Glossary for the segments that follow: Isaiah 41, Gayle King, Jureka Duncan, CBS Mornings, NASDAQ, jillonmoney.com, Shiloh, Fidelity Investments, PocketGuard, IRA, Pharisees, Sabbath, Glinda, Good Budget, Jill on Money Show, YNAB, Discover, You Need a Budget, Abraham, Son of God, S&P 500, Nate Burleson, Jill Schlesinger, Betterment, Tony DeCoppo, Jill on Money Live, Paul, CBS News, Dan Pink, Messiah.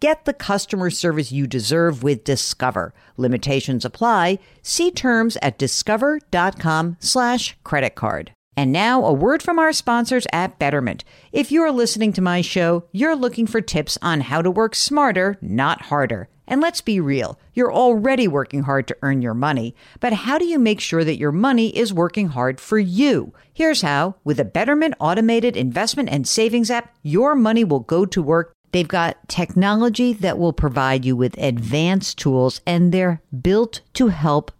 Get the customer service you deserve with Discover. Limitations apply. See terms at discover.com/creditcard. And now a word from our sponsors at Betterment. If you're listening to my show, you're looking for tips on how to work smarter, not harder. And let's be real, you're already working hard to earn your money, but how do you make sure that your money is working hard for you? Here's how. With a Betterment automated investment and savings app, your money will go to work. They've got technology that will provide you with advanced tools, and they're built to help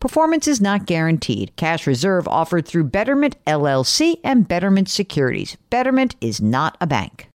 Performance is not guaranteed. Cash reserve offered through Betterment LLC and Betterment Securities. Betterment is not a bank.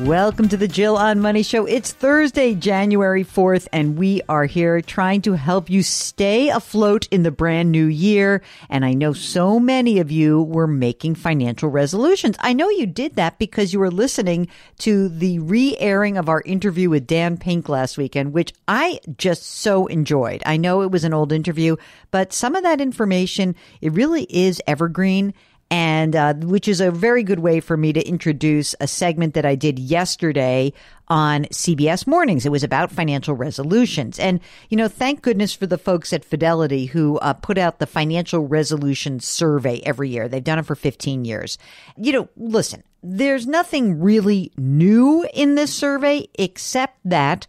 Welcome to the Jill on Money Show. It's Thursday, January 4th, and we are here trying to help you stay afloat in the brand new year. And I know so many of you were making financial resolutions. I know you did that because you were listening to the re-airing of our interview with Dan Pink last weekend, which I just so enjoyed. I know it was an old interview, but some of that information, it really is evergreen. And which is a very good way for me to introduce a segment that I did yesterday on CBS Mornings. It was about financial resolutions. And, you know, thank goodness for the folks at Fidelity who put out the financial resolution survey every year. They've done it for 15 years. You know, listen, there's nothing really new in this survey except that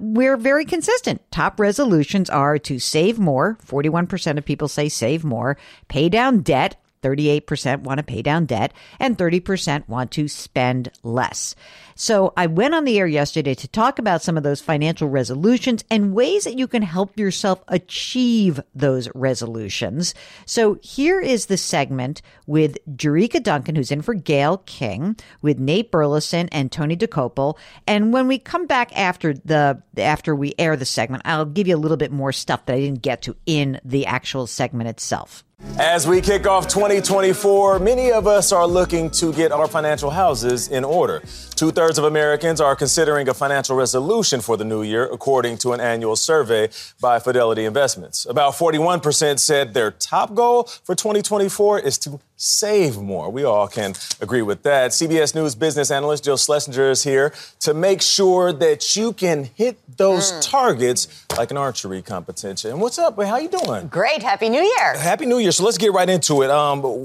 we're very consistent. Top resolutions are to save more. 41% of people say save more. Pay down debt. 38% want to pay down debt, and 30% want to spend less. So I went on the air yesterday to talk about some of those financial resolutions and ways that you can help yourself achieve those resolutions. So here is the segment with Jureka Duncan, who's in for Gayle King, with Nate Burleson and Tony DeCoppo. And when we come back after we air the segment, I'll give you a little bit more stuff that I didn't get to in the actual segment itself. As we kick off 2024, many of us are looking to get our financial houses in order. 2/3 of Americans are considering a financial resolution for the new year, according to an annual survey by Fidelity Investments. About 41% said their top goal for 2024 is to save more. We all can agree with that. CBS News business analyst Jill Schlesinger is here to make sure that you can hit those targets like an archery competition. What's up? How you doing? Great. Happy New Year. Happy New Year. So let's get right into it.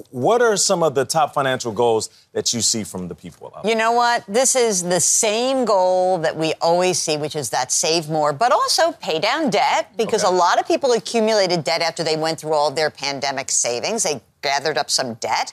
What are some of the top financial goals that you see from the people out there? You know what? This is the same goal that we always see, which is that save more, but also pay down debt, because a lot of people accumulated debt after they went through all of their pandemic savings. They gathered up some debt.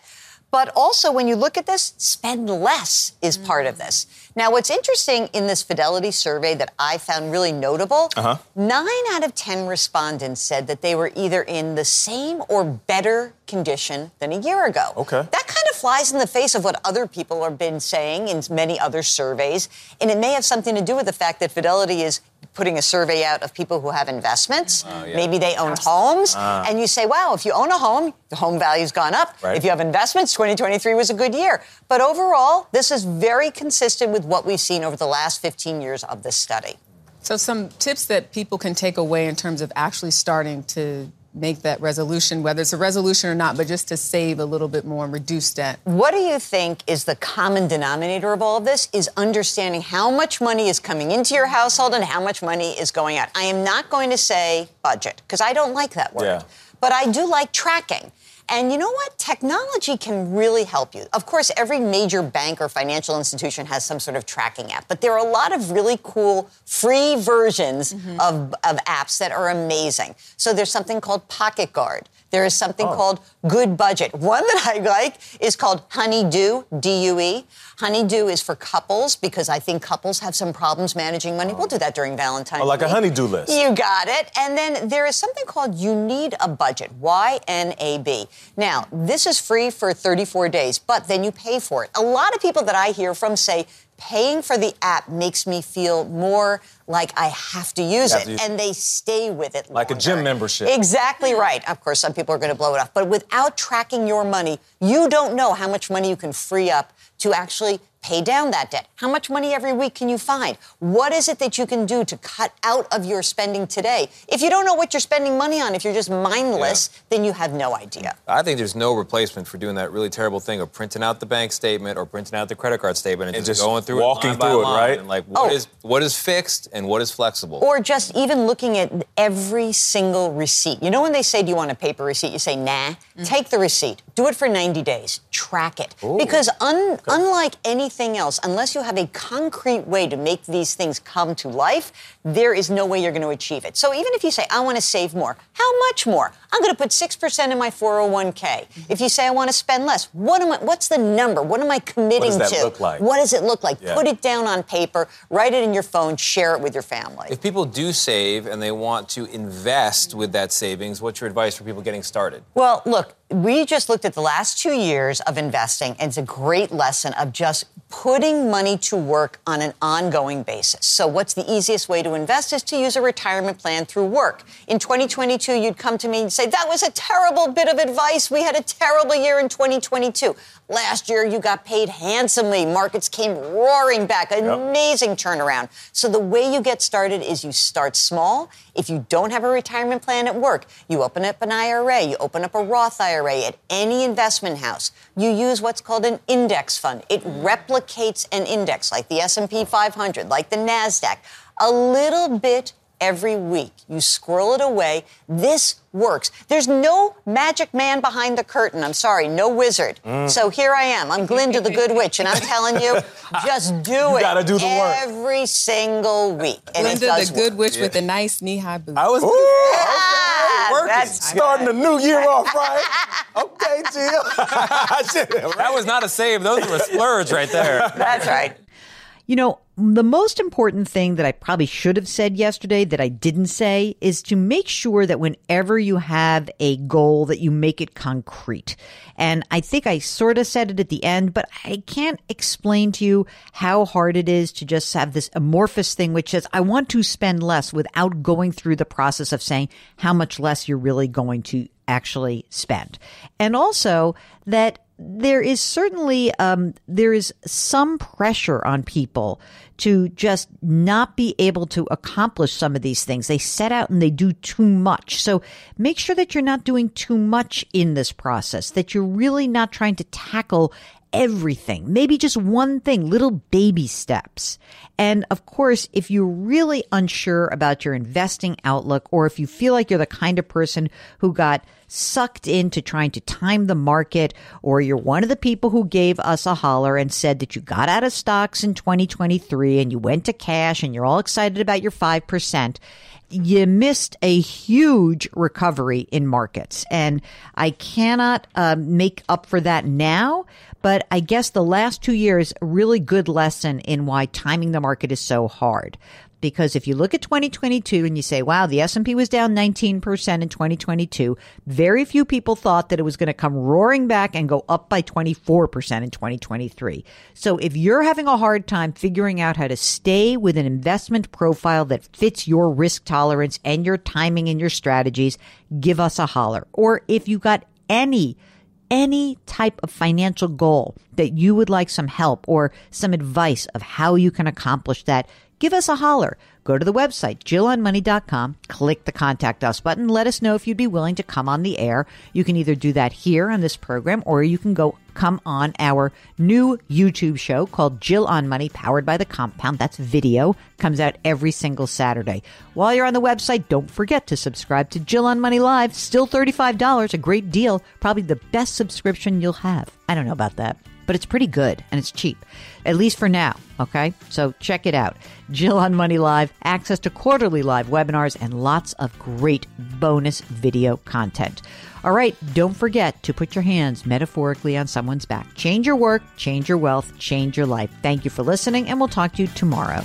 But also, when you look at this, spend less is part of this. Now, what's interesting in this Fidelity survey that I found really notable, 9 out of 10 respondents said that they were either in the same or better condition than a year ago. Okay. That kind of flies in the face of what other people have been saying in many other surveys. And it may have something to do with the fact that Fidelity is putting a survey out of people who have investments. Maybe they own homes. And you say, wow, if you own a home, the home value's gone up. Right. If you have investments, 2023 was a good year. But overall, this is very consistent with what we've seen over the last 15 years of this study. So some tips that people can take away in terms of actually starting to make that resolution, whether it's a resolution or not, but just to save a little bit more and reduce debt. What do you think is the common denominator of all of this is understanding how much money is coming into your household and how much money is going out. I am not going to say budget because I don't like that word, but I do like tracking. And you know what? Technology can really help you. Of course, every major bank or financial institution has some sort of tracking app, but there are a lot of really cool free versions of apps that are amazing. So there's something called PocketGuard. There is something called Good Budget. One that I like is called Honey-Do, D-U-E. Honey-Do is for couples because I think couples have some problems managing money. We'll do that during Valentine's Day. Oh, like a honey-do list. You got it. And then there is something called You Need a Budget, YNAB. Now, this is free for 34 days, but then you pay for it. A lot of people that I hear from say, paying for the app makes me feel more like I have to use it, and they stay with it longer. Like a gym membership. Exactly right. Of course, some people are going to blow it off. But without tracking your money, you don't know how much money you can free up to actually pay down that debt. How much money every week can you find? What is it that you can do to cut out of your spending today? If you don't know what you're spending money on, if you're just mindless, then you have no idea. I think there's no replacement for doing that really terrible thing of printing out the bank statement or printing out the credit card statement and just going through walking through it line by line, right? And like, what is fixed and what is flexible? Or just even looking at every single receipt. You know when they say, do you want a paper receipt? You say, nah. Take the receipt. Do it for 90 days. Track it. Ooh. Because unlike anything else, unless you have a concrete way to make these things come to life, there is no way you're going to achieve it. So even if you say, I want to save more, how much more? I'm going to put 6% in my 401k. If you say, I want to spend less, what's the number? What am I committing to? What does that look like? What does it look like? Yeah. Put it down on paper, write it in your phone, share it with your family. If people do save and they want to invest with that savings, what's your advice for people getting started? Well, look, we just looked at the last 2 years of investing, and it's a great lesson of just putting money to work on an ongoing basis. So what's the easiest way to invest is to use a retirement plan through work. In 2022, you'd come to me and say, that was a terrible bit of advice. We had a terrible year in 2022. Last year, you got paid handsomely. Markets came roaring back. Amazing turnaround. So the way you get started is you start small. If you don't have a retirement plan at work, you open up an IRA, you open up a Roth IRA at any investment house. You use what's called an index fund. It replicates an index like the S&P 500, like the NASDAQ. A little bit every week. You squirrel it away. This works. There's no magic man behind the curtain. I'm sorry, no wizard. So here I am. I'm Glinda the Good Witch, and I'm telling you, just do it. You gotta do the work every single week. And Glinda the Good Witch with the nice knee-high boots. Starting the new year off right. Okay, Jill. That was not a save. Those were a splurge right there. That's right. You know, the most important thing that I probably should have said yesterday that I didn't say is to make sure that whenever you have a goal that you make it concrete. And I think I sort of said it at the end, but I can't explain to you how hard it is to just have this amorphous thing, which says I want to spend less without going through the process of saying how much less you're really going to actually spend. And also that there is certainly there is some pressure on people to just not be able to accomplish some of these things. They set out and they do too much. So make sure that you're not doing too much in this process, that you're really not trying to tackle everything, maybe just one thing, little baby steps. And of course, if you're really unsure about your investing outlook, or if you feel like you're the kind of person who got sucked into trying to time the market, or you're one of the people who gave us a holler and said that you got out of stocks in 2023 and you went to cash and you're all excited about your 5%, you missed a huge recovery in markets. And I cannot make up for that now, but I guess the last 2 years, a really good lesson in why timing the market is so hard. Because if you look at 2022 and you say, wow, the S&P was down 19% in 2022, very few people thought that it was going to come roaring back and go up by 24% in 2023. So if you're having a hard time figuring out how to stay with an investment profile that fits your risk tolerance and your timing and your strategies, give us a holler. Or if you got any type of financial goal that you would like some help or some advice of how you can accomplish that, give us a holler. Go to the website, jillonmoney.com, click the Contact Us button. Let us know if you'd be willing to come on the air. You can either do that here on this program, or you can go come on our new YouTube show called Jill on Money, powered by The Compound. That's video. Comes out every single Saturday. While you're on the website, don't forget to subscribe to Jill on Money Live. Still $35, a great deal. Probably the best subscription you'll have. I don't know about that, but it's pretty good and it's cheap, at least for now. Okay, so check it out. Jill on Money Live, access to quarterly live webinars and lots of great bonus video content. All right, don't forget to put your hands metaphorically on someone's back. Change your work, change your wealth, change your life. Thank you for listening, and we'll talk to you tomorrow.